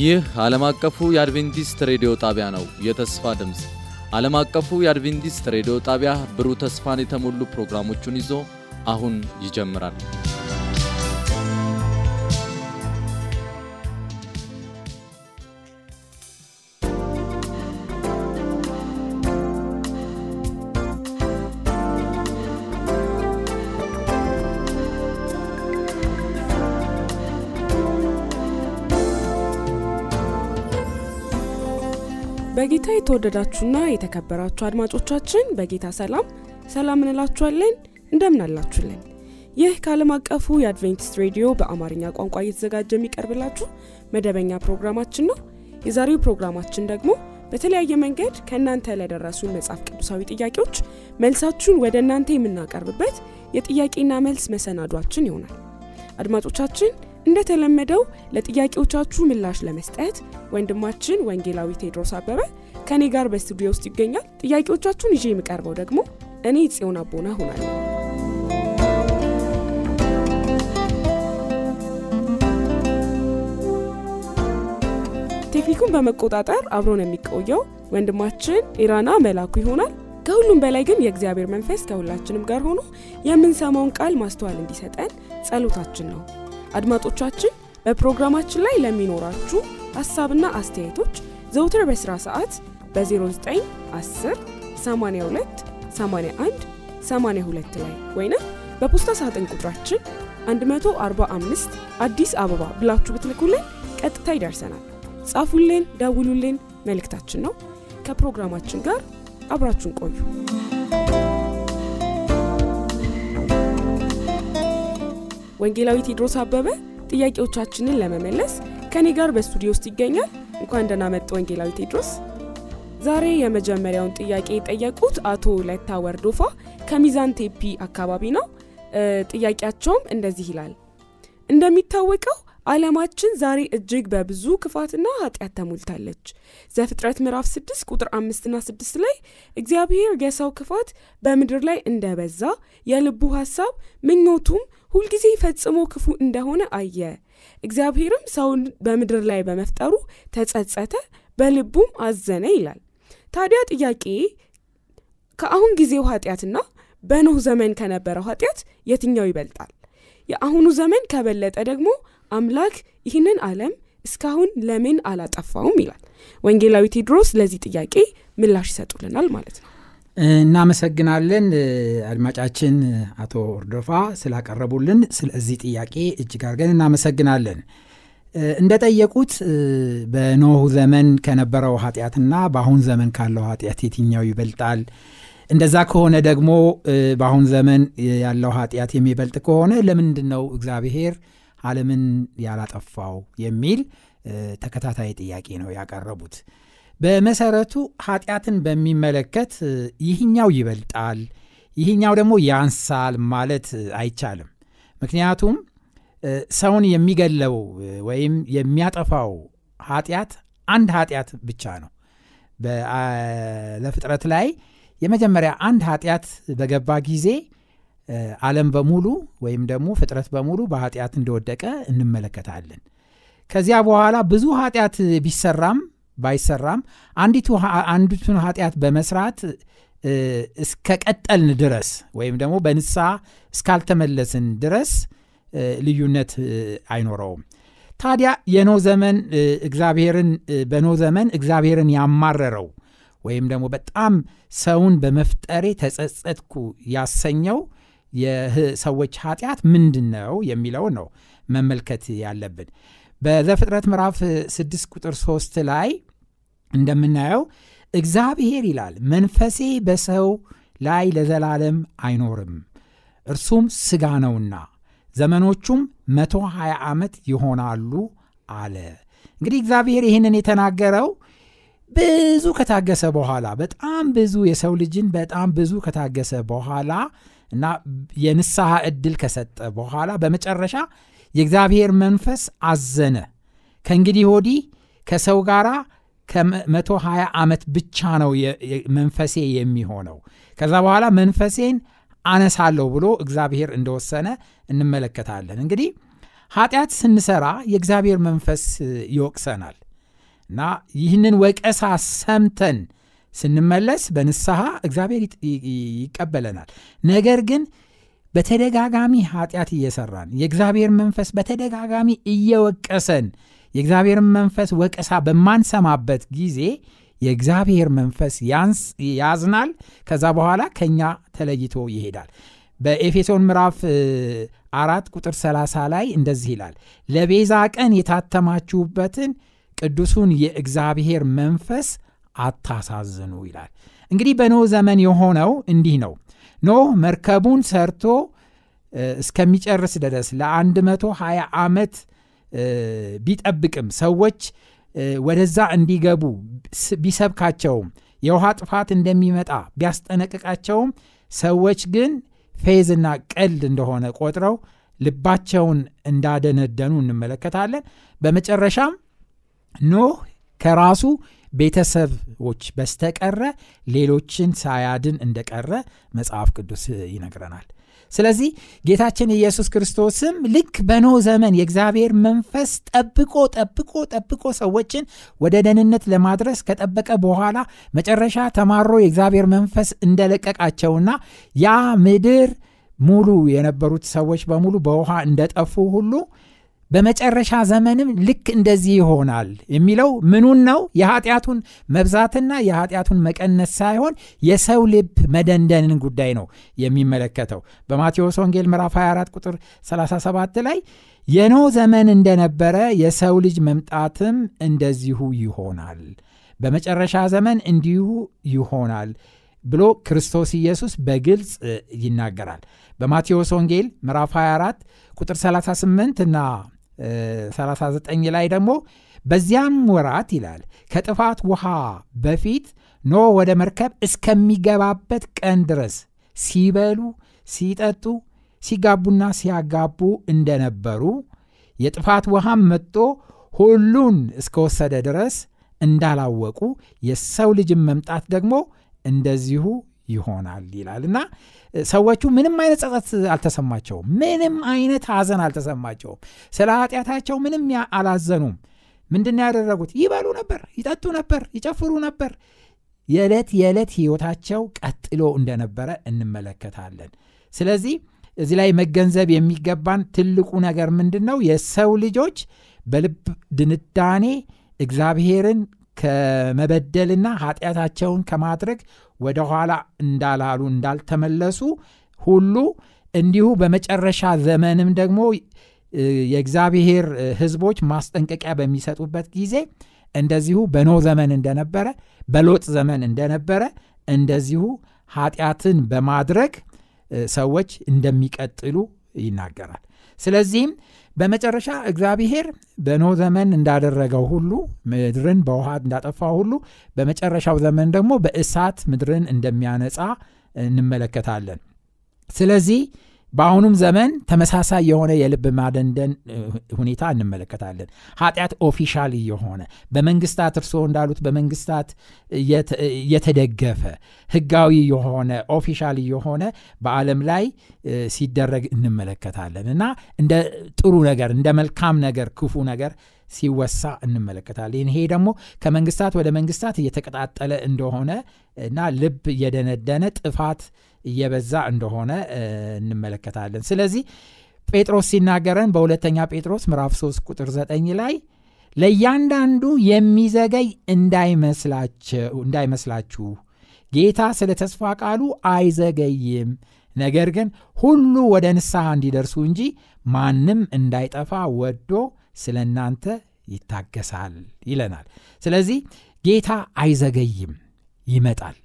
ይህ ዓለም አቀፉ የአድቬንቲስት ሬዲዮ ጣቢያ ነው። የተስፋ ድምጽ ዓለም አቀፉ የአድቬንቲስት ሬዲዮ ጣቢያ ብሩህ ተስፋን የተሞሉ ፕሮግራሞችን ይዞ አሁን ይጀምራል። በጌታ የተወደዳችሁና የተከበራችሁ አድማጮቻችን በጌታ ሰላም እንላችኋለን። እንደምን አላችሁልን? ይህ ዓለም አቀፉ የአድቬንቲስት ሬዲዮ በአማርኛ ቋንቋ እየተዘጋጀ የሚቀርብላችሁ መደበኛ ፕሮግራማችን ነው። የዛሬው ፕሮግራማችን ደግሞ በተለያየ መንገድ ከናንተ ለደረሱ መጽሐፍ ቅዱሳዊ ጥያቄዎች መልሳችሁን ወደ እናንተ የምናቀርብበት የጥያቄና መልስ መሰናዷችን ይሆናል። አድማጮቻችን እንደተለመደው ለጥያቄዎቻችሁ ምላሽ ለመስጠት ወንድማችን ወንጌላዊ ቴድሮስ አበበ ከኔ ጋር በስቱዲዮ ውስጥ ይገኛል። ጥያቄዎቻችሁን ይዤ የምቀርበው ደግሞ እኔ ጽዮን አቦና ሆናለሁ። ቴክኒኩን በመቆጣጠር አብሮን የሚቆየው ወንድማችን ኢራና መላኩ ይሆናል። ከሁሉም በላይ ግን የእግዚአብሔር መንፈስ ከሁላችንም ጋር ሆኖ የምንሰማውን ቃል ማስተዋል እንዲሰጠን ጸሎታችን ነው። አድማጮቻችን በፕሮግራማችን ላይ ለሚኖራችሁ ሐሳብና አስተያየቶች ዘውትር በስራ ሰዓት በ0910 82 81 82 ላይ ወይንም በፖስታ ሳጥን ቁጥራችን 145 አዲስ አበባ ብላችሁ ብትልኩልን ቀጥታ ይደርሰናል። ጻፉልን፣ ደውሉልን መልእክታችን ነው። ከፕሮግራማችን ጋር አብራችሁን ቆዩ። ወንጌላዊ ቴድሮስ አበበ ጥያቄዎቻችንን ለመመለስ ከኔ ጋር በስቱዲዮ ውስጥ ይገኛል። እንኳን ደህና መጡ ወንጌላዊ ቴድሮስ። ዛሬ የመጀመሪያውን ጥያቄ የጠየቁት አቶ ለታ ወርዶፋ ከሚዛን ቴፒ አካባቢ ነው። ጥያቄያቸው እንደዚህ ይላል። እንደሚታወቀው ዓለማችን ዛሬ እጅግ በብዙ ክፋትና ኃጢአት ተሞልታለች። ዘፍጥረት ምዕራፍ 6 ቁጥር 5 እና 6 ላይ እግዚአብሔር የሰው ክፋት በምድር ላይ እንደበዛ የልቡ ሐሳብ ምኞቱም ሁሉ ጊዜ ፈጽሞ ክፉ እንደሆነ አየ። እግዚአብሔርም ሰውን በምድር ላይ በመፍጠሩ ተጸጸተ፣ በልቡም አዘነ ይላል። ታዲያ ጥያቄ ከአሁን ጊዜው ኃጢአትና በኖህ ዘመን ከነበረው ኃጢአት የትኛው ይበልጣል? የአሁኑ ዘመን ከበለጠ ደግሞ አምላክ ይህንን ዓለም እስካሁን ለምን አላጠፋውም ይላል። ወንጌላዊ ቴድሮስ ለዚህ ጥያቄ ምላሽ ይሰጡልናል ማለት ነው። እናመሰግናለን አድማጫችን አቶ ወርዶፋ ስላቀረቡልን ስለዚህ ጥያቄ እጅግ አድርገን እናመሰግናለን። እንደጠየቁት በኖህ ዘመን ከነበረው ኃጢአትና በአሁን ዘመን ካለው ኃጢአት የትኛው ይበልጣል? እንደዛ ከሆነ ደግሞ በአሁን ዘመን ያለው ኃጢአት የሚበልጥ ከሆነ ለምንድን ነው እግዚአብሔር ዓለምን ያላጠፋው የሚል ተከታታይ ጥያቄ ነው ያቀረቡት። በመሰረቱ ኃጢአትን በሚመለከት ይህኛው ይበልጣል፣ ይህኛው ደግሞ ያንሳል ማለት አይቻልም። ምክንያቱም ሰውን የሚገለው ወይም የሚያጠፋው ኃጢአት አንድ ኃጢአት ብቻ ነው። በፍጥረት ላይ የመጀመሪያ አንድ ኃጢአት በገባ ጊዜ ዓለም በሙሉ ወይም ደግሞ ፍጥረት በሙሉ በኃጢአት እንደወደቀ እንመለከታለን። ከዚያ በኋላ ብዙ ኃጢአት ቢሰራም ባይሰራም አንዲቱን ኃጢአት በመስራት እስከቀጠልን ድረስ ወይም ደግሞ በንስሐ እስካልተመለስን ድረስ ልዩነት አይኖረውም። ታዲያ በኖህ ዘመን እግዚአብሔርን ያማረረው ወይም ደግሞ በጣም ሰውን በመፍጠሬ ተጸጸትኩ ያሰኘው የሰዎች ኃጢአት ምንድነው የሚለው ነው መመልከት ያለብን። በዘፍጥረት ምዕራፍ 6 ቁጥር 3 ላይ እንደምናየው እግዚአብሔር ይላል መንፈሴ በሰው ላይ ለዘላለም አይኖርም፣ እርሱም ሥጋ ነውና ዘመኖቹም 120 ዓመት ይሆናሉ አለ። እንግዲህ እግዚአብሔር ይህንን የተናገረው ብዙ ከታገሰ በኋላ የሰው ልጅን በጣም ብዙ ከታገሰ በኋላ እና የንስሐ ዕድል ከሰጠ በኋላ በመጨረሻ የእግዚአብሔር መንፈስ አዘነ። ከእንግዲህ ወዲህ ከሰው ጋራ ከ120 ዓመት ብቻ ነው መንፈሴ የሚሆነው፣ ከዛ በኋላ መንፈሴን አነሳለሁ ብሎ እግዚአብሔር እንደወሰነ እንመለከታለን። እንግዲህ ኃጢአት ስንሰራ የእግዚአብሔር መንፈስ ይወቅሰናል። ና ይህንን ወቀሳ ሰምተን ስንመለስ በንስሐ እግዚአብሔር ይቀበለናል። ነገር ግን በተደጋጋሚ ኃጢያት እየሰራን የእግዚአብሔር መንፈስ በተደጋጋሚ እየወቀሰን የእግዚአብሔር መንፈስ ወቀሳ በማንሰማበት ጊዜ የእግዚአብሔር መንፈስ ያዝናል። ከዛ በኋላ ከኛ ተለይቶ ይሄዳል። በኤፌሶን ምዕራፍ 4 ቁጥር 30 ላይ እንደዚህ ይላል፣ ለቤዛ ቀን የታተማችሁበትን ቅዱሱን የእግዚአብሔር መንፈስ አታሳዝኑ ይላል። እንግዲህ በኖህ ዘመን የሆነው እንዲህ ነው። ኖህ መርከቡን ሰርቶ እስከሚጨርስ ድረስ ለ120 ዓመት ቢጠብቅም ሰዎች ወደዛ እንዲገቡ ቢሰብካቸው የውሃ ጥፋት እንደሚመጣ ቢያስጠነቅቃቸው ሰዎች ግን ፌዝና ቀልድ እንደሆነ ቆጥረው ልባቸውን እንዳደነደኑ እንመለከታለን። በመጨረሻም ኖህ ከራሱ ቤተሰቦች በስተቀር ሌሎችን ሳያድን እንደቀረ መጽሐፍ ቅዱስ ይነግረናል። ስለዚህ ጌታችን ኢየሱስ ክርስቶስም ልክ በኖህ ዘመን የእግዚአብሔር መንፈስ ጠብቆ ሰዎችን ወደ ደህንነት ለማድረስ ከጠበቀ በኋላ መጨረሻ ተማሮ የእግዚአብሔር መንፈስ እንደለቀቃቸውና ያ ምድር ሙሉ የነበሩት ሰዎች በሙሉ በውሃ እንደጠፉ ሁሉ በመጨረሻ ዘመንም ልክ እንደዚህ ይሆናል የሚለው ምኑን ነው? የኃጢያቱን መብዛትና የኃጢያቱን መቀነስ ሳይሆን የሰው ልብ መደንደንን ጉዳይ ነው የሚመለከተው። በማቴዎስ ወንጌል ምዕራፍ 24 ቁጥር 37 ላይ የኖህ ዘመን እንደነበረ የሰው ልጅ መምጣትም እንደዚሁ ይሆናል፣ በመጨረሻ ዘመን እንዲሁ ይሆናል ብሎ ክርስቶስ ኢየሱስ በግልጽ ይናገራል። በማቴዎስ ወንጌል ምዕራፍ 24 ቁጥር 38 እና 39 ላይ ደግሞ በዚያም ወራት ይላል ከጥፋት ውሃ በፊት ኖህ ወደ መርከብ እስከሚገባበት ቀን ድረስ ሲበሉ፣ ሲጠጡ፣ ሲጋቡና ሲያጋቡ እንደነበሩ የጥፋት ውሃም መጥቶ ሁሉን እስከወሰደ ድረስ እንዳላወቁ የሰው ልጅ መምጣት ደግሞ እንደዚሁ ይሆናል ይላልና ሰዎቹ ምንም አይነት ጸጸት አልተሰማቸውም፣ ምንም አይነት ሐዘን አልተሰማቸውም፣ ስለ ኃጢያታቸው ምንም አላዘኑም። ምንድነው ያደረጉት? ይበሉ ነበር፣ ይጠጡ ነበር፣ ይጨፍሩ ነበር። የዕለት ህይወታቸው ቀጥሎ እንደነበረ እንመለከታለን። ስለዚህ እዚህ ላይ መገንዘብ የሚገባን ትልቁ ነገር ምንድነው? የሰው ልጆች በልብ ድንዳኔ እግዚአብሔርን ከመበደልና ኃጢያታቸውን ከማድረግ ወደ ኋላ እንዳላሉ እንዳልተመለሱ ሁሉ እንዲሁ በመጨረሻ ዘመንም ደግሞ የእግዚአብሔር ህዝቦች ማስጠንቀቂያ በሚሰጡበት ጊዜ እንደዚሁ በኖህ ዘመን እንደነበረ፣ በሎጥ ዘመን እንደነበረ እንደዚሁ ኃጢያትን በማድረግ ሰዎች እንደሚቀጥሉ ይናገራል። ስለዚህም በመጨረሻ እግዚአብሔር በኖህ ዘመን እንዳደረገው ሁሉ ምድርን በውሃ እንዳጠፋ ሁሉ በመጨረሻው ዘመን ደግሞ በእሳት ምድርን እንደሚያነጻ እንመለከታለን። ስለዚህ በአሁኑም ዘመን ተመሳሳይ የሆነ የልብ ማደንደን ሁኔታ እንመለከታለን። ኃጢያት ኦፊሻሊ የሆነ በመንግስታት እርሶ እንዳሉት በመንግስታት የተደገፈ ህጋዊ የሆነ ኦፊሻሊ የሆነ በዓለም ላይ ሲደረግ እንመለከታለን እና እንደ ጥሩ ነገር እንደ መልካም ነገር ክፉ ነገር ሲወሳ እንመለከታለን። ይሄ ደግሞ ከመንግስታት ወደ መንግስታት እየተቀጣጠለ እንደሆነ እና ልብ እየደነደነ ጥፋት እየበዛ እንደሆነ እንመለከታለን። ስለዚህ ጴጥሮስ ሲናገረን በሁለተኛ ጴጥሮስ ምዕራፍ 3 ቁጥር 9 ላይ ለእያንዳንዱ የሚዘገይ እንዳይመስላችሁ ጌታ ስለ ተስፋ ቃሉ አይዘገይም፣ ነገር ግን ሁሉ ወደ ንስሐ እንዲደርሱ እንጂ ማንም እንዳይጠፋ ወዶ ስለናንተ ይታገሳል ይለናል። ስለዚህ ጌታ አይዘገይም፣ ይመጣል፣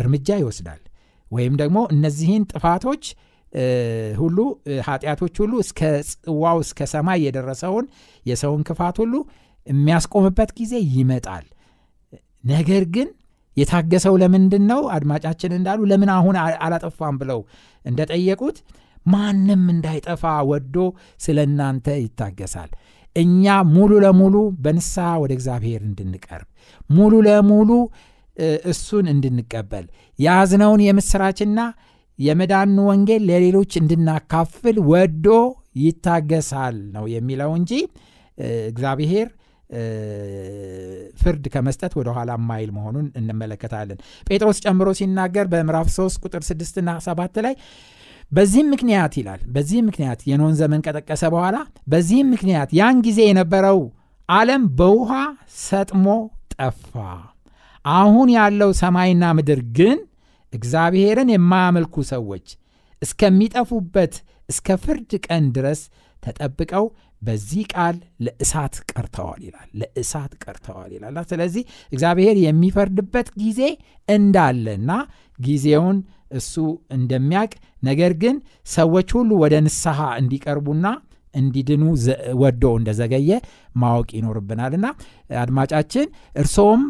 እርምጃ ይወስዳል። ወይም ደግሞ እነዚህን ጥፋቶች ሁሉ ኃጢያቶች ሁሉ እስከ ጽዋው እስከ ሰማይ የደረሰውን የሰውን ክፋት ሁሉ የሚያስቆምበት ጊዜ ይመጣል። ነገር ግን የታገሰው ለምንድን ነው? አድማጫችን እንዳሉ ለምን አሁን አላጠፋም ብለው እንደጠየቁት ማንም እንዳይጠፋ ወዶ ስለናንተ ይታገሳል። እኛ ሙሉ ለሙሉ በንስሐ ወደ እግዚአብሔር እንድንቀርብ ሙሉ ለሙሉ እሱን እንድንቀበል ያዝነውን የምስራችንና የመዳን ወንጌል ለሌሎች እንድናካፍል ወዶ ይታገሳል ነው የሚለው እንጂ እግዚአብሔር ፍርድ ከመስጠት ወደ ኋላ ማይል መሆኑን እንመለከታለን። ጴጥሮስ ጨምሮ ሲናገር በምዕራፍ 3 ቁጥር 6 እና 7 ላይ በዚህ ምክንያት ይላል በዚህ ምክንያት የኖህ ዘመን ከተቀሰቀሰ በኋላ በዚህ ምክንያት ያን ጊዜ የነበረው ዓለም በውሃ ሰጥሞ ጠፋ። አሁን ያለው ሰማይና ምድር ግን እግዚአብሔርን የማያመልኩ ሰዎች እስከሚጠፉበት እስከ ፍርድ ቀን ድረስ ተጠብቀው በዚህ ቃል ለእሳት ቀርተዋል ይላል ለእሳት ቀርተዋል ይላል። ስለዚህ እግዚአብሔር የሚፈርድበት ጊዜ እንዳለና ጊዜውን እሱ እንደሚያውቅ ነገር ግን ሰዎች ሁሉ ወደ ንስሐ እንዲቀርቡና እንዲድኑ ወዶ እንደዘገየ ማወቅ ይኖርብናልና አድማጫችን እርሶም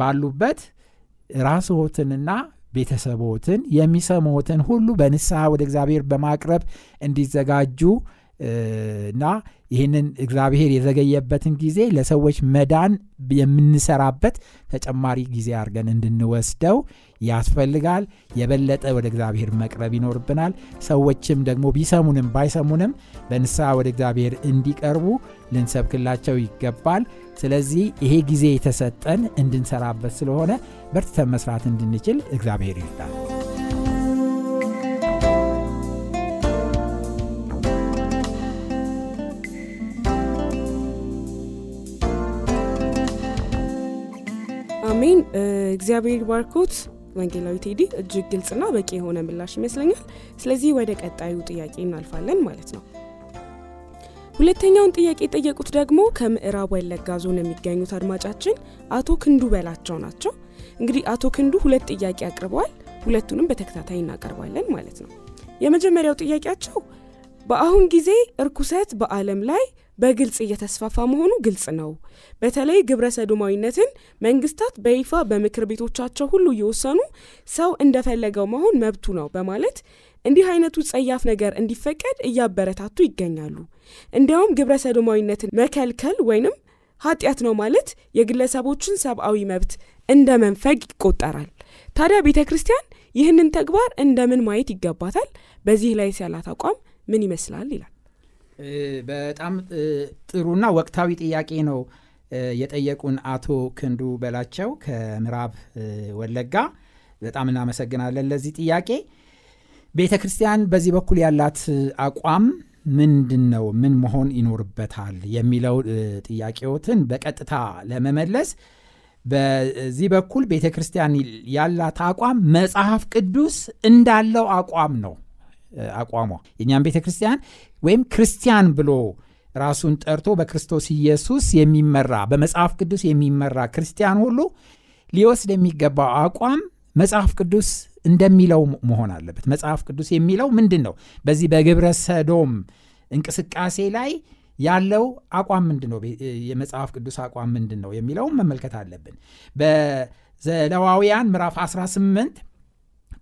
ባሉበት ራስዎትንና ቤተሰቦትን የሚሰሙትን ሁሉ በንስሐ ወደ እግዚአብሔር በማቅረብ እንዲዘጋጁና ይሄንን እግዚአብሔር የዘገየበትን ጊዜ ለሰዎች መዳን የምንሰራበት ተጨማሪ ጊዜ አድርገን እንድንወስደው ያስፈልጋል። የበለጠ ወደ እግዚአብሔር መቅረብ ይኖርብናል። ሰዎችም ደግሞ ቢሰሙንም ባይሰሙንም በንስሐ ወደ እግዚአብሔር እንዲቀርቡ ልንሰብክላቸው ይገባል። ስለዚህ ይሄ ጊዜ የተሰጠን እንድንሰራበት ስለሆነ በርትተን መስራት እንድንችል እግዚአብሔር ይርዳል። አሜን። እግዚአብሔር ይባርኮት። ወንጌላዊት ቴዲ እጅግ ግልጽና በቂ የሆነ ምላሽ ይመስለኛል። ስለዚህ ወደ ቀጣዩ ጥያቄ እናልፋለን ማለት ነው። ሁለተኛውን ጥያቄ ጠየቁት ደግሞ ከምዕራብ ወለጋ ዞን የሚገኙት አድማጫችን አቶ ክንዱ በላቸው ናቸው። እንግዲህ አቶ ክንዱ ሁለት ጥያቄ አቅርበዋል። ሁለቱንም በተከታታይ እናቀርባለን ማለት ነው። የመጀመሪያው ጥያቄያቸው በአሁን ጊዜ እርኩሰት በአለም ላይ በግልጽ እየተስፋፋ መሆኑ ግልጽ ነው። በተለይ ግብረ ሰዶማዊነትን መንግስታት በይፋ በምክር ቤቶቻቸው ሁሉ እየወሰኑ ሰው እንደፈለገው መሆን መብቱ ነው በማለት እንዲህ አይነቱ ጸያፍ ነገር እንዲፈቀድ እያበረታቱ ይገኛሉ። እንዲያውም ግብረ ሰዶማዊነትን መከልከል ወይንም ኃጢያት ነው ማለት የግለሰቦችን ሰብአዊ መብት እንደመንፈግ ይቆጠራል። ታዲያ ቤተክርስቲያን ይህንን ተግባር እንደምን ማየት ይገባታል? በዚህ ላይ ያላት አቋም ምን ይመስላል? ይላል። በጣም ጥሩና ወቅታዊ ጥያቄ ነው የጠየቁን አቶ ክንዱ በላቸው ከምዕራብ ወለጋ። በጣም እናመሰግናለን ለዚህ ጥያቄ። ቤተክርስቲያን በዚህ በኩል ያላት አቋም ምንድነው? ምን መሆን ይኖርበታል? የሚለው ጥያቄዎትን በቀጥታ ለመመለስ በዚህ በኩል ቤተክርስቲያን ያላት አቋም መጽሐፍ ቅዱስ እንዳለው አቋም ነው አቋሟ። የኛም ቤተክርስቲያን ወይም ክርስቲያን ብሎ ራሱን ጠርቶ በክርስቶስ ኢየሱስ የሚመራ በመጽሐፍ ቅዱስ የሚመራ ክርስቲያን ሁሉ ሊወስድ የሚገባው አቋም መጽሐፍ ቅዱስ እንደሚለው መሆን አለበት። መጽሐፍ ቅዱስ የሚለው ምንድነው? በዚህ በግብረ ሰዶም እንቅስቃሴ ላይ ያለው አቋም ምንድነው? የመጽሐፍ ቅዱስ አቋም ምንድነው የሚለው መመልከት አለብን። በዘሌዋውያን ምዕራፍ 18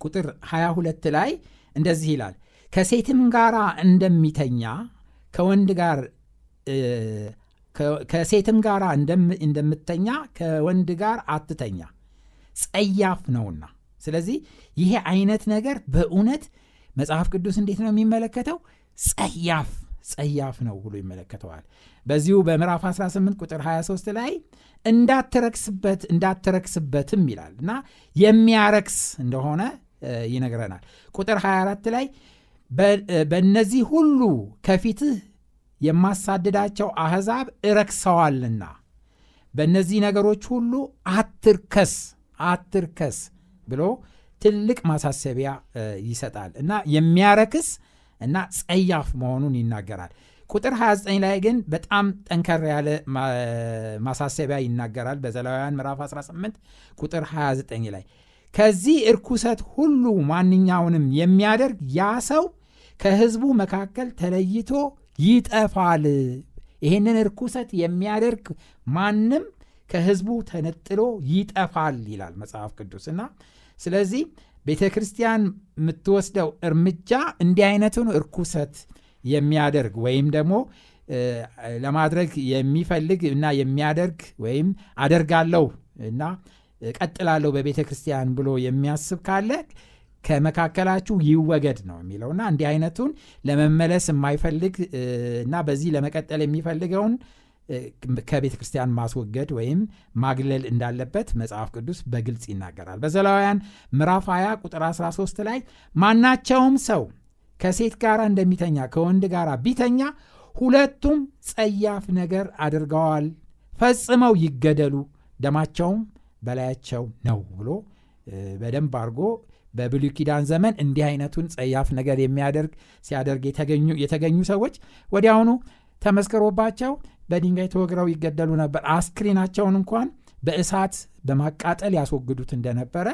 ቁጥር 22 ላይ እንደዚህ ይላል፣ ከሴትም ጋራ እንደሚተኛ ከወንድ ጋር ከሴትም ጋራ እንደምትተኛ ከወንድ ጋር አትተኛ ጸያፍ ነውና። ስለዚህ ይሄ አይነት ነገር በእውነት መጽሐፍ ቅዱስ እንዴት ነው የሚመለከተው? ጸያፍ ነው ብሎ ይመለከተዋል። በዚሁ በምዕራፍ 18 ቁጥር 23 ላይ እንዳትረክስበትም ይላልና የሚያረክስ እንደሆነ ይነግረናል። ቁጥር 24 ላይ በእነዚህ ሁሉ ከፊትህ የማሳደዳቸው አህዛብ እረክሰዋልና በእነዚህ ነገሮች ሁሉ አትርከስ ብሎ ትልቅ ማሳሰቢያ ይሰጣል እና የሚያረክስ እና ጸያፍ መሆኑን ይናገራል። ቁጥር 29 ላይ ግን በጣም ጠንከር ያለ ማሳሰቢያ ይናገራል። በዘሌዋውያን ምዕራፍ 18 ቁጥር 29 ላይ ከዚህ እርኩሰት ሁሉ ማንኛውንም የሚያደርግ ያ ሰው ከህዝቡ መካከል ተለይቶ ይጠፋል። ይሄንን እርኩሰት የሚያደርግ ማንም ከህዝቡ ተነጥሎ ይጠፋል ይላል መጽሐፍ ቅዱስና። ስለዚህ ቤተክርስቲያን የምትወስደው እርምጃ እንዲህ አይነቱን እርኩሰት የሚያደርግ ወይም ደግሞ ለማድረግ የሚፈልግ እና የሚያደርግ ወይም አደርጋለሁ እና ቀጥላለሁ በቤተክርስቲያን ብሎ የሚያስብ ካለ ከመካከላችሁ ይወገድ ነው የሚለውና እንዲህ አይነቱን ለመመለስ የማይፈልግ እና በዚህ ለመቀጠል የሚፈልገውን ከቤተ ክርስቲያን ማስወገድ ወይም ማግለል እንዳለበት መጽሐፍ ቅዱስ በግልጽ ይናገራል። በዘሌዋውያን ምዕራፍ 20 ቁጥር 13 ላይ ማናቸውም ሰው ከሴት ጋር እንደሚተኛ ከወንድ ጋር ቢተኛ ሁለቱም ጸያፍ ነገር አድርገዋል፣ ፈጽመው ይገደሉ፣ ደማቸውም በላያቸው ነው ብሎ በደም ባርጎ በብሉይ ኪዳን ዘመን እንዲህ አይነቱን ጸያፍ ነገር ሲያደርግ የተገኙ ሰዎች ወዲያውኑ ተመስክሮባቸው በድንጋይ ተወግረው ይገደሉ ነበር። አስክሬናቸውን እንኳን በእሳት በማቃጠል ያስወግዱት እንደነበረ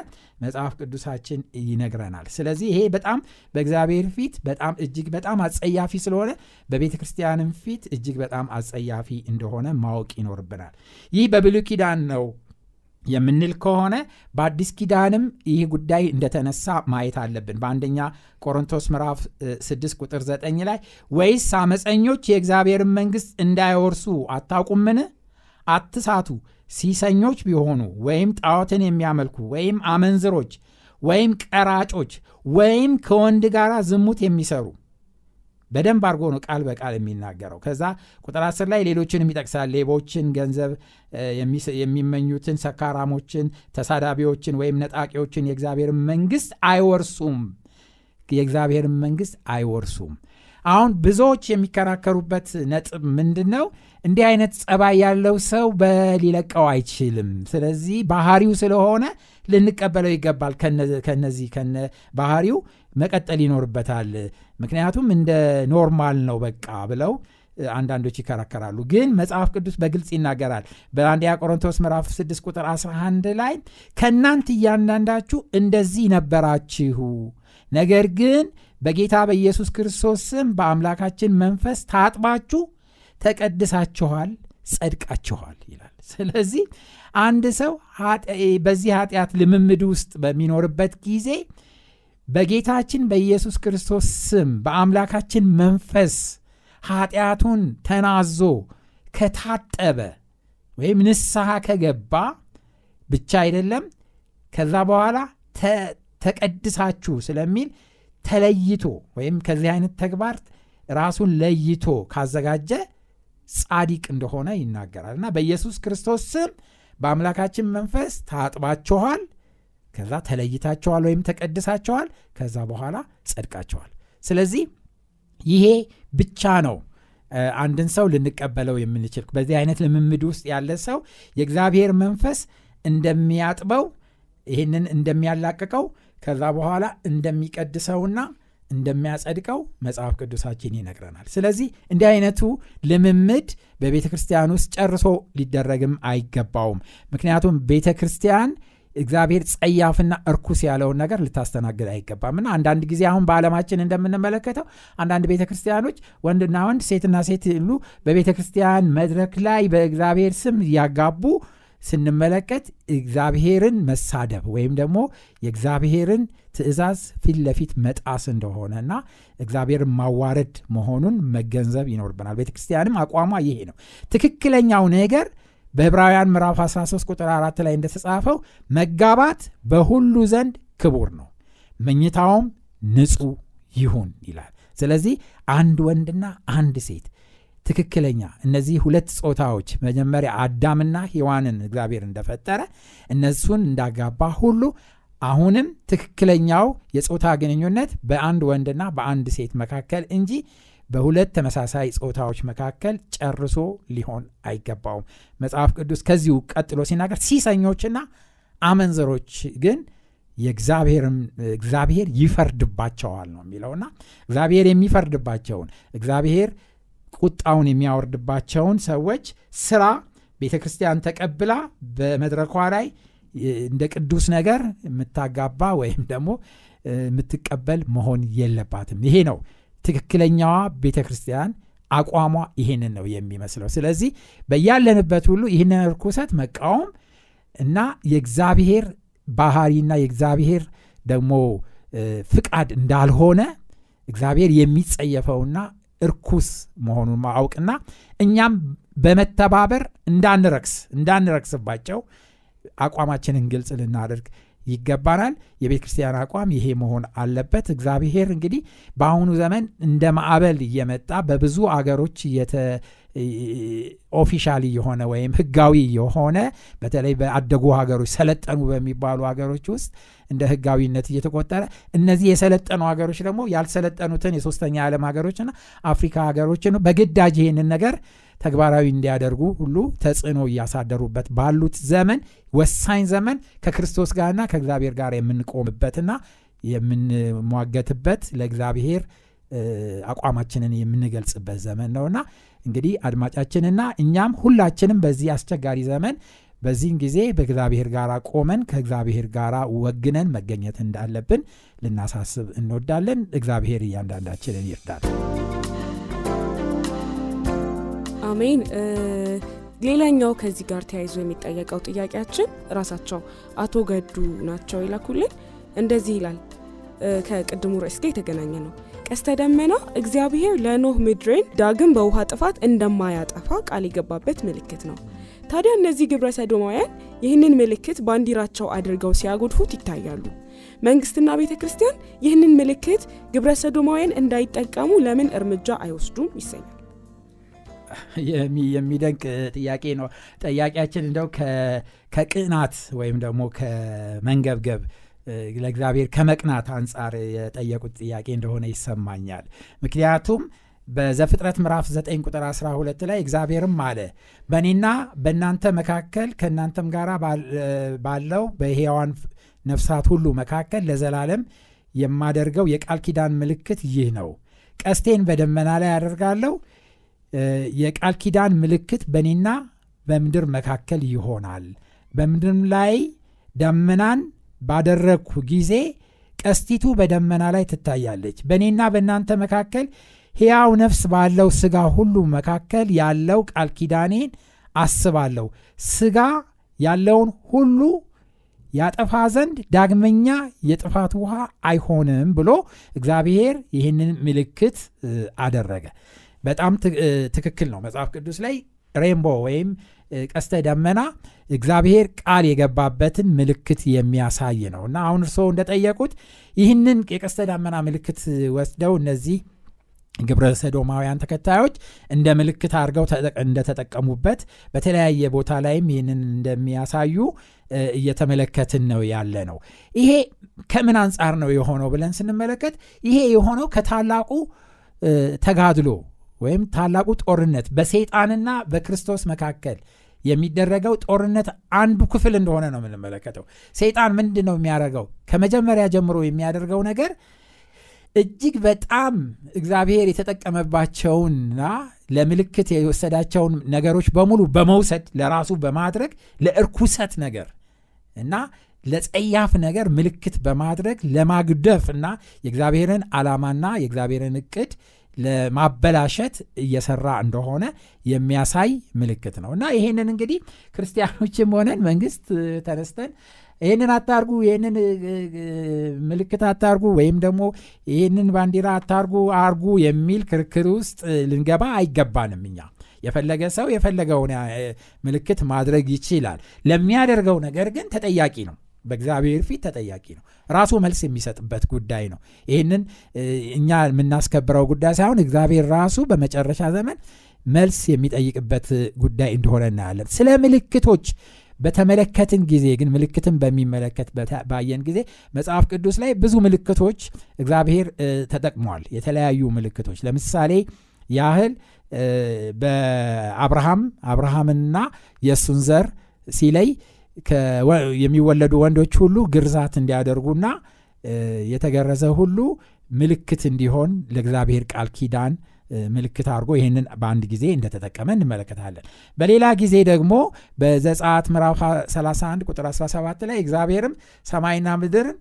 መጽሐፍ ቅዱሳችን ይነግረናል። ስለዚህ ይሄ በጣም በእግዚአብሔር ፊት በጣም እጅግ በጣም አጸያፊ ስለሆነ በቤተክርስቲያንም ፊት እጅግ በጣም አጸያፊ እንደሆነ ማወቅ ይኖርብናል። ይህ በብሉይ ኪዳን ነው የምንል ከሆነ በአዲስ ኪዳንም ይህ ጉዳይ እንደተነሳ ማየት አለብን። በአንደኛ ቆሮንቶስ ምዕራፍ 6 ቁጥር 9 ላይ ወይስ አመፀኞች የእግዚአብሔርን መንግሥት እንዳይወርሱ አታውቁምን? አትሳቱ፣ ሲሰኞች ቢሆኑ ወይም ጣዖትን የሚያመልኩ ወይም አመንዝሮች ወይም ቀራጮች ወይም ከወንድ ጋር ዝሙት የሚሰሩ በደንብ አድርጎ ነው ቃል በቃል የሚናገረው። ከዛ ቁጥር 10 ላይ ሌሎችንም ይጠቅሳል። ሌቦችን፣ ገንዘብ የሚመኙትን፣ ሰካራሞችን፣ ተሳዳቢዎችን ወይም ነጣቂዎችን የእግዚአብሔርን መንግሥት አይወርሱም። አሁን ብዙዎች የሚከራከሩበት ነጥብ ምንድነው? እንዲህ አይነት ጸባይ ያለው ሰው በሊለቀው አይችልም። ስለዚህ ባህሪው ስለሆነ ልንቀበለው ይገባል። ከነዚህ ባህሪው መቀጠል ይኖርበታል። ምክንያቱም እንደ ኖርማል ነው በቃ ብለው አንዳንዶች ይከራከራሉ። ግን መጽሐፍ ቅዱስ በግልጽ ይናገራል። በአንደኛ ቆሮንቶስ ምዕራፍ 6 ቁጥር 11 ላይ ከናንት እያንዳንዳችሁ እንደዚህ ነበራችሁ፣ ነገር ግን በጌታ በኢየሱስ ክርስቶስ ስም በአምላካችን መንፈስ ታጥባችሁ ተቀድሳችኋል፣ ጸድቃችኋል ይላል። ስለዚህ አንድ ሰው በዚህ ኃጢአት ልምምድ ውስጥ በሚኖርበት ጊዜ በጌታችን በኢየሱስ ክርስቶስ ስም በአምላካችን መንፈስ ኃጢአቱን ተናዞ ከታጠበ ወይም ንስሐ ከገባ ብቻ አይደለም፣ ከዛ በኋላ ተቀድሳችሁ ስለሚል ተለይቶ ወይም ከዚህ አይነት ተግባር ራሱን ለይቶ ካዘጋጀ ጻድቅ እንደሆነ ይናገራልና በኢየሱስ ክርስቶስ ስም በአምላካችን መንፈስ ታጥባችኋል፣ ከዛ ተለይታችኋል ወይም ተቀድሳችኋል፣ ከዛ በኋላ ጸድቃችኋል። ስለዚህ ይሄ ብቻ ነው አንድን ሰው ልንቀበለው የምንችል። በዚህ አይነት ልምምድ ውስጥ ያለ ሰው የእግዚአብሔር መንፈስ እንደሚያጥበው ይህንን እንደሚያላቅቀው ከዛ በኋላ እንደሚቀድሰውና እንደሚያጸድቀው መጽሐፍ ቅዱሳችን ይነግረናል። ስለዚህ እንዲህ አይነቱ ልምምድ በቤተ ክርስቲያን ውስጥ ጨርሶ ሊደረግም አይገባውም። ምክንያቱም ቤተ ክርስቲያን እግዚአብሔር ጸያፍና እርኩስ ያለውን ነገር ልታስተናግድ አይገባምና አንዳንድ ጊዜ አሁን በዓለማችን እንደምንመለከተው አንዳንድ ቤተ ክርስቲያኖች ወንድና ወንድ ሴትና ሴት ይሉ በቤተ ክርስቲያን መድረክ ላይ በእግዚአብሔር ስም ያጋቡ ስንመለከት እግዚአብሔርን መሳደብ ወይም ደግሞ የእግዚአብሔርን ትእዛዝ ፊት ለፊት መጣስ እንደሆነና እግዚአብሔርን ማዋረድ መሆኑን መገንዘብ ይኖርብናል። ቤተክርስቲያንም አቋሟ ይሄ ነው። ትክክለኛው ነገር በዕብራውያን ምዕራፍ 13 ቁጥር 4 ላይ እንደተጻፈው መጋባት በሁሉ ዘንድ ክቡር ነው፣ መኝታውም ንጹህ ይሁን ይላል። ስለዚህ አንድ ወንድና አንድ ሴት ትክክለኛ እነዚህ ሁለት ጾታዎች መጀመሪያ አዳምና ሔዋንን እግዚአብሔር እንደፈጠረ እነሱን እንዳጋባ ሁሉ አሁንም ትክክለኛው የጾታ ግንኙነት በአንድ ወንድና በአንድ ሴት መካከል እንጂ በሁለት ተመሳሳይ ጾታዎች መካከል ጨርሶ ሊሆን አይገባውም። መጽሐፍ ቅዱስ ከዚሁ ቀጥሎ ሲናገር ሲሰኞችና አመንዝሮች ግን እግዚአብሔር ይፈርድባቸዋል ነው የሚለውና እግዚአብሔር የሚፈርድባቸውን እግዚአብሔር ቁጣውን የሚያወርድባቸውን ሰዎች ስራ ቤተክርስቲያን ተቀብላ በመድረኳ ላይ እንደ ቅዱስ ነገር የምታጋባ ወይም ደግሞ የምትቀበል መሆን የለባትም። ይሄ ነው ትክክለኛዋ ቤተክርስቲያን አቋሟ ይሄንን ነው የሚመስለው። ስለዚህ በያለንበት ሁሉ ይህንን ርኩሰት መቃወም እና የእግዚአብሔር ባህሪና የእግዚአብሔር ደግሞ ፍቃድ እንዳልሆነ እግዚአብሔር የሚጸየፈውና እርኩስ መሆኑን ማወቅና እኛም በመተባበር እንዳንረክስባቸው አቋማችንን ግልጽ ልናደርግ ይገባናል። የቤተክርስቲያን አቋም ይሄ መሆን አለበት። እግዚአብሔር እንግዲህ በአሁኑ ዘመን እንደ ማዕበል እየመጣ በብዙ አገሮች ኦፊሻሊ የሆነ ወይም ህጋዊ የሆነ በተለይ በአደጉ ሀገሮች ሰለጠኑ በሚባሉ ሀገሮች ውስጥ እንደ ህጋዊነት እየተቆጠረ እነዚህ የሰለጠኑ ሀገሮች ደግሞ ያልሰለጠኑትን የሶስተኛ ዓለም ሀገሮችና አፍሪካ ሀገሮችን በግዳጅ ይሄንን ነገር ተግባራዊ እንዲያደርጉ ሁሉ ተጽኖ ያሳደሩበት ባሉት ዘመን ወሳኝ ዘመን ከክርስቶስ ጋርና ከእግዚአብሔር ጋር የምንቆምበትና የምንሟገትበት ለእግዚአብሔር አቋማችንን የምንገልጽበት ዘመን ነውና እንግዲህ አድማጫችንና እኛም ሁላችንም በዚህ አስቸጋሪ ዘመን በዚህን ጊዜ በእግዚአብሔር ጋር ቆመን ከእግዚአብሔር ጋር ወግነን መገኘት እንዳለብን ልናሳስብ እንወዳለን። እግዚአብሔር እያንዳንዳችንን ይርዳል። አሜን። ሌላኛው ከዚህ ጋር ተያይዞ የሚጠየቀው ጥያቄያችን ራሳቸው አቶ ገዱ ናቸው ይላኩልን። እንደዚህ ይላል ከቀድሞ ራስ ጋር የተገናኘ ነው። ቀስተደመና እግዚአብሔር ለኖህ ምድርን ዳግም በውሃ ጥፋት እንደማያጠፋ ቃል የገባበት ምልክት ነው። ታዲያ እነዚህ ግብረ ሰዶማውያን ይህንን ምልክት ባንዲራቸው አድርገው ሲያጎድፉት ይታያሉ። መንግስትና ቤተክርስቲያን ይህንን ምልክት ግብረ ሰዶማውያን እንዳይጠቀሙ ለምን እርምጃ አይወስዱም ይሰኛል። የሚደንቅ ጥያቄ ነው። ጥያቄያችን እንደው ከቅናት ወይም ደግሞ ከመንገብገብ ለእግዚአብሔር ከመቅናት አንፃር የጠየቁት ጥያቄ እንደሆነ ይሰማኛል። ምክንያቱም በዘፍጥረት ምዕራፍ 9 ቁጥር 12 ላይ እግዚአብሔርም አለ በእኔና በእናንተ መካከል ከእናንተም ጋር ባለው በሕያዋን ነፍሳት ሁሉ መካከል ለዘላለም የማደርገው የቃል ኪዳን ምልክት ይህ ነው። ቀስቴን በደመና ላይ አደርጋለሁ፣ የቃል ኪዳን ምልክት በእኔና በምድር መካከል ይሆናል። በምድር ላይ ደመናን ባደረኩ ጊዜ ቀስቲቱ በደመና ላይ ትታያለች። በእኔና በእናንተ መካከል ሕያው ነፍስ ባለው ሥጋ ሁሉ መካከል ያለው ቃል ኪዳኔን አስባለሁ፣ ሥጋ ያለውን ሁሉ ያጠፋ ዘንድ ዳግመኛ የጥፋት ውሃ አይሆንም ብሎ እግዚአብሔር ይህንን ምልክት አደረገ። በጣም ትክክል ነው። መጽሐፍ ቅዱስ ላይ ሬምቦ ወይም ቀስተ ደመና እግዚአብሔር ቃል የገባበትን ምልክት የሚያሳይ ነውና አሁን እርሶ እንደጠየቁት ይህንን የቀስተ ደመና ምልክት ወስደው እነዚህ ግብረ ሰዶማውያን ተከታዮች እንደ ምልክት አድርገው እንደተጠቀሙበት በተለያየ ቦታ ላይም ይህንን እንደሚያሳዩ እየተመለከትን ነው ያለ ነው። ይሄ ከምን አንጻር ነው የሆነው ብለን ስንመለከት ይሄ የሆነው ከታላቁ ተጋድሎ ወይም ታላቁ ጦርነት በሰይጣንና በክርስቶስ መካከል የሚደረገው ጦርነት አንዱ ክፍል እንደሆነ ነው የምንመለከተው። ሰይጣን ምንድነው የሚያደርገው? ከመጀመሪያ ጀምሮ የሚያደርገው ነገር እጅግ በጣም እግዚአብሔር የተጠቀመባቸውና ለምልክት የወሰዳቸውን ነገሮች በሙሉ በመውሰድ ለራሱ በማድረግ ለእርኩሰት ነገር እና ለጸያፍ ነገር ምልክት በማድረግ ለማግደፍና የእግዚአብሔርን ዓላማና የእግዚአብሔርን ዕቅድ ለማበላሸት እየሰራ እንደሆነ የሚያሳይ ምልክት ነውና ይሄንን እንግዲህ ክርስቲያኖችም ሆነን መንግስት ተነስተን ይሄንን አታርጉ፣ ይሄንን ምልክት አታርጉ ወይም ደግሞ ይሄንን ባንዲራ አታርጉ አርጉ የሚል ክርክር ውስጥ ልንገባ አይገባንም። እኛ የፈለገ ሰው የፈለገውን ምልክት ማድረግ ይችላል። ለሚያደርገው ነገር ግን ተጠያቂ ነው፣ በእግዚአብሔር ፊት ተጠያቂ ነው። ራሱ መልስ የሚሰጥበት ጉዳይ ነው። ይሄንን እኛ የምናስከብረው ጉዳይ ሳይሆን እግዚአብሔር ራሱ በመጨረሻ ዘመን መልስ የሚጠይቅበት ጉዳይ እንደሆነ እናያለን። ስለ ምልክቶች በተመለከትን ጊዜ ግን ምልክትን በሚመለከት ባየን ጊዜ መጽሐፍ ቅዱስ ላይ ብዙ ምልክቶች እግዚአብሔር ተጠቅሟል። የተለያዩ ምልክቶች ለምሳሌ ያህል በአብርሃምና የእሱን ዘር ሲለይ የሚወለዱ ወንዶች ሁሉ ግርዛት እንዲያደርጉና የተገረዘ ሁሉ ምልክት እንዲሆን ለእግዚአብሔር ቃል ኪዳን ምልክት አድርጎ ይህንን በአንድ ጊዜ እንደተጠቀመ እንመለከታለን። በሌላ ጊዜ ደግሞ በዘጸአት ምዕራፍ 31 ቁጥር 17 ላይ እግዚአብሔርም ሰማይና ምድርን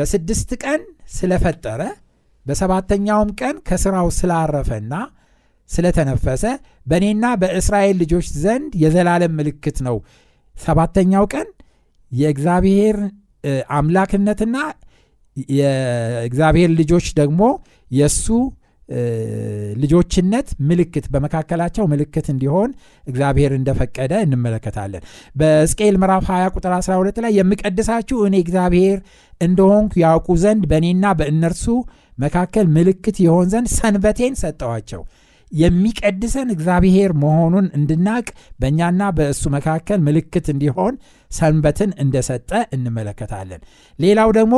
በ6 ቀን ስለፈጠረ በ7ኛውም ቀን ከስራው ስላረፈና ስለተነፈሰ በእኔና በእስራኤል ልጆች ዘንድ የዘላለም ምልክት ነው። 7ኛው ቀን የእግዚአብሔር አምላክነትና የእግዚአብሔር ልጆች ደግሞ የእሱ ልጆችነት ምልክት በመካከላቸው ምልክት እንዲሆን እግዚአብሔር እንደፈቀደ እንመለከታለን። በሕዝቅኤል ምዕራፍ 20 ቁጥር 12 ላይ የምቀድሳችሁ እኔ እግዚአብሔር እንደሆንኩ ያውቁ ዘንድ በእኔና በእነርሱ መካከል ምልክት ይሆን ዘንድ ሰንበቴን ሰጠዋቸው፣ የሚቀድሰን እግዚአብሔር መሆኑን እንድናቅ በእኛና በእሱ መካከል ምልክት እንዲሆን ሰንበትን እንደሰጠ እንመለከታለን። ሌላው ደግሞ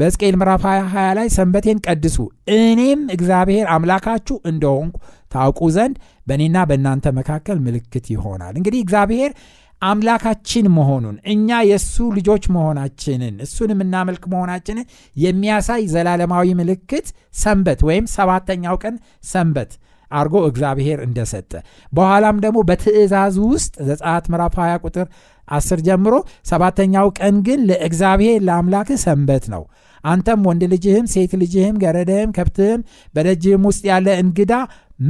በሕዝቅኤል ምዕራፍ 20 ላይ ሰንበቴን ቀድሱ እኔም እግዚአብሔር አምላካችሁ እንደሆንኩ ታውቁ ዘንድ በእኔና በእናንተ መካከል ምልክት ይሆናል። እንግዲህ እግዚአብሔር አምላካችን መሆኑን እኛ የሱ ልጆች መሆናችንን እሱንም እናመልክ መሆናችንን የሚያሳይ ዘላለማዊ ምልክት ሰንበት ወይም ሰባተኛው ቀን ሰንበት አርጎ እግዚአብሔር እንደሰጠ በኋላም ደግሞ በትእዛዝ ውስጥ ዘጸአት ምዕራፍ 20 ቁጥር 10 ጀምሮ ሰባተኛው ቀን ግን ለእግዚአብሔር ለአምላክ ሰንበት ነው አንተም ወንድ ልጅህም ሴት ልጅህም ገረድህም ከብትህም በደጅህም ውስጥ ያለ እንግዳ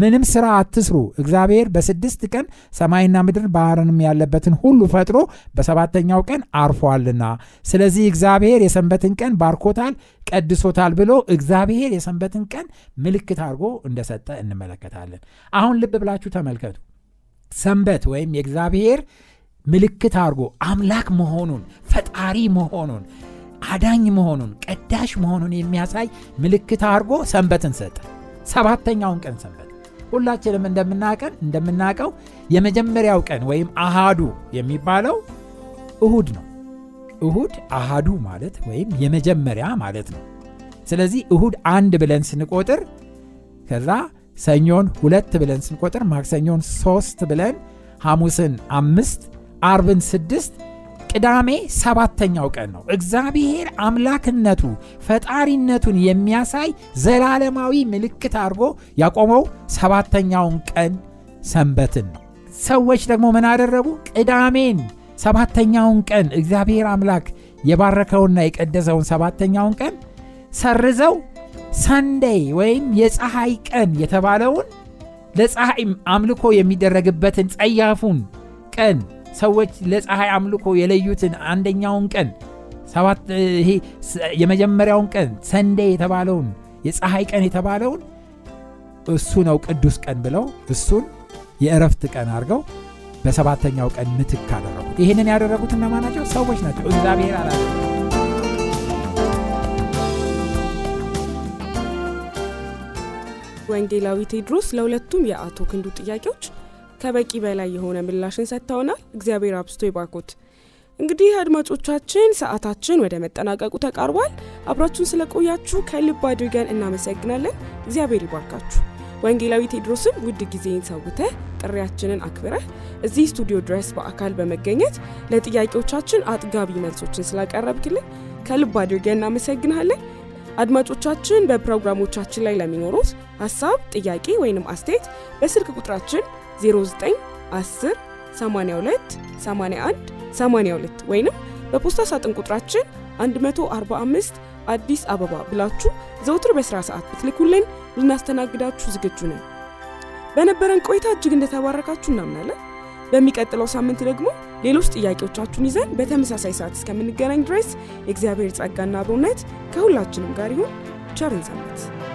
ምንም ሥራ አትስሩ እግዚአብሔር በ6 ቀን ሰማይና ምድር ባህርንም ያለበትን ሁሉ ፈጥሮ በሰባተኛው ቀን አርፏልና ስለዚህ እግዚአብሔር የሰንበትን ቀን ባርኮታል ቀድሶታል ብሎ እግዚአብሔር የሰንበትን ቀን ምልክት አርጎ እንደሰጠ እንመለከታለን። አሁን ልብ ብላችሁ ተመልከቱ። ሰንበት ወይም የእግዚአብሔር ምልክት አርጎ አምላክ መሆኑን ፈጣሪ መሆኑን አዳኝ መሆኑን ቀዳሽ መሆኑን የሚያሳይ ምልክት አርጎ ሰንበትን ሰጠ። ሰባተኛው ቀን ሰንበት ሁላችንም እንደምናቀው የመጀመሪያው ቀን ወይም አሃዱ የሚባለው እሁድ ነው። እሁድ አሃዱ ማለት ወይም የመጀመሪያ ማለት ነው። ስለዚህ እሁድ 1 ብለን ስንቆጥር ከዛ ሰኞን 2 ብለን ስንቆጥር ማክሰኞን 3 ብለን ሐሙስን 5 አርብን 6 ቅዳሜ 7ኛው ቀን ነው። እግዚአብሔር አምላክነቱ ፈጣሪነቱን የሚያሳይ ዘላለማዊ ምልክት አርጎ ያቆመው 7ኛውን ቀን ሰንበትን ነው። ሰዎች ደግሞ ምን አደረጉ? ቅዳሜን 7ኛውን ቀን እግዚአብሔር አምላክ የባረከውና የቀደሰውን 7ኛውን ቀን ሰርዘው ሰንዴይ ወይም የፀሐይ ቀን የተባለውን ለፀሐይ አምልኮ የሚደረግበትን ጸያፉን ቀን ሰዎች ለፀሐይ አምልኮ የለዩትን አንደኛውን ቀን የመጀመሪያውን ቀን ሰንዴ የተባለውን የፀሐይ ቀን የተባለውን እሱ ነው ቅዱስ ቀን ብለው እሱን የእረፍት ቀን አድርገው በሰባተኛው ቀን ምትክ አደረጉት። ይሄንን ያደረጉት እነማን ናቸው? ሰዎች ናቸው። እግዚአብሔር አላለም። ወንጌላዊ ቴድሮስ ለሁለቱም የአቶ ክንዱ ጥያቄዎች ከበቂ በላይ የሆነ ምላሽን ሰጥተውናል። እግዚአብሔር አብስቶ ይባርኮት። እንግዲህ አድማጮቻችን ሰዓታችን ወደ መጠናቀቁ ተቃርቧል። አብራችሁን ስለቆያችሁ ከልብ አድርገን እናመሰግናለን። እግዚአብሔር ይባርካችሁ። ወንጌላዊ ቴድሮስን ውድ ጊዜን ሰውተህ ጥሪያችንን አክብረህ እዚህ ስቱዲዮ ድረስ በአካል በመገኘት ለጥያቄዎቻችን አጥጋቢ መልሶችን ስላቀረብክልን ከልብ አድርገን እናመሰግናለን። አድማጮቻችን በፕሮግራሞቻችን ላይ ለሚኖሩት ሐሳብ፣ ጥያቄ ወይንም አስተያየት በስልክ ቁጥራችን 0910 82 81 82 ወይንም በፖስታ ሳጥን ቁጥራችን 145 አዲስ አበባ ብላችሁ ዘውትር በስራ ሰዓት ብትልኩልን ልናስተናግዳችሁ ዝግጁ ነን። በነበረን ቆይታ እጅግ እንደተባረካችሁ እናምናለን። በሚቀጥለው ሳምንት ደግሞ ሌሎች ጥያቄዎቻችሁን ይዘን በተመሳሳይ ሰዓት እስከምንገናኝ ድረስ የእግዚአብሔር ጸጋና አብሮነት ከሁላችንም ጋር ይሁን። ቸር ሰንብቱ።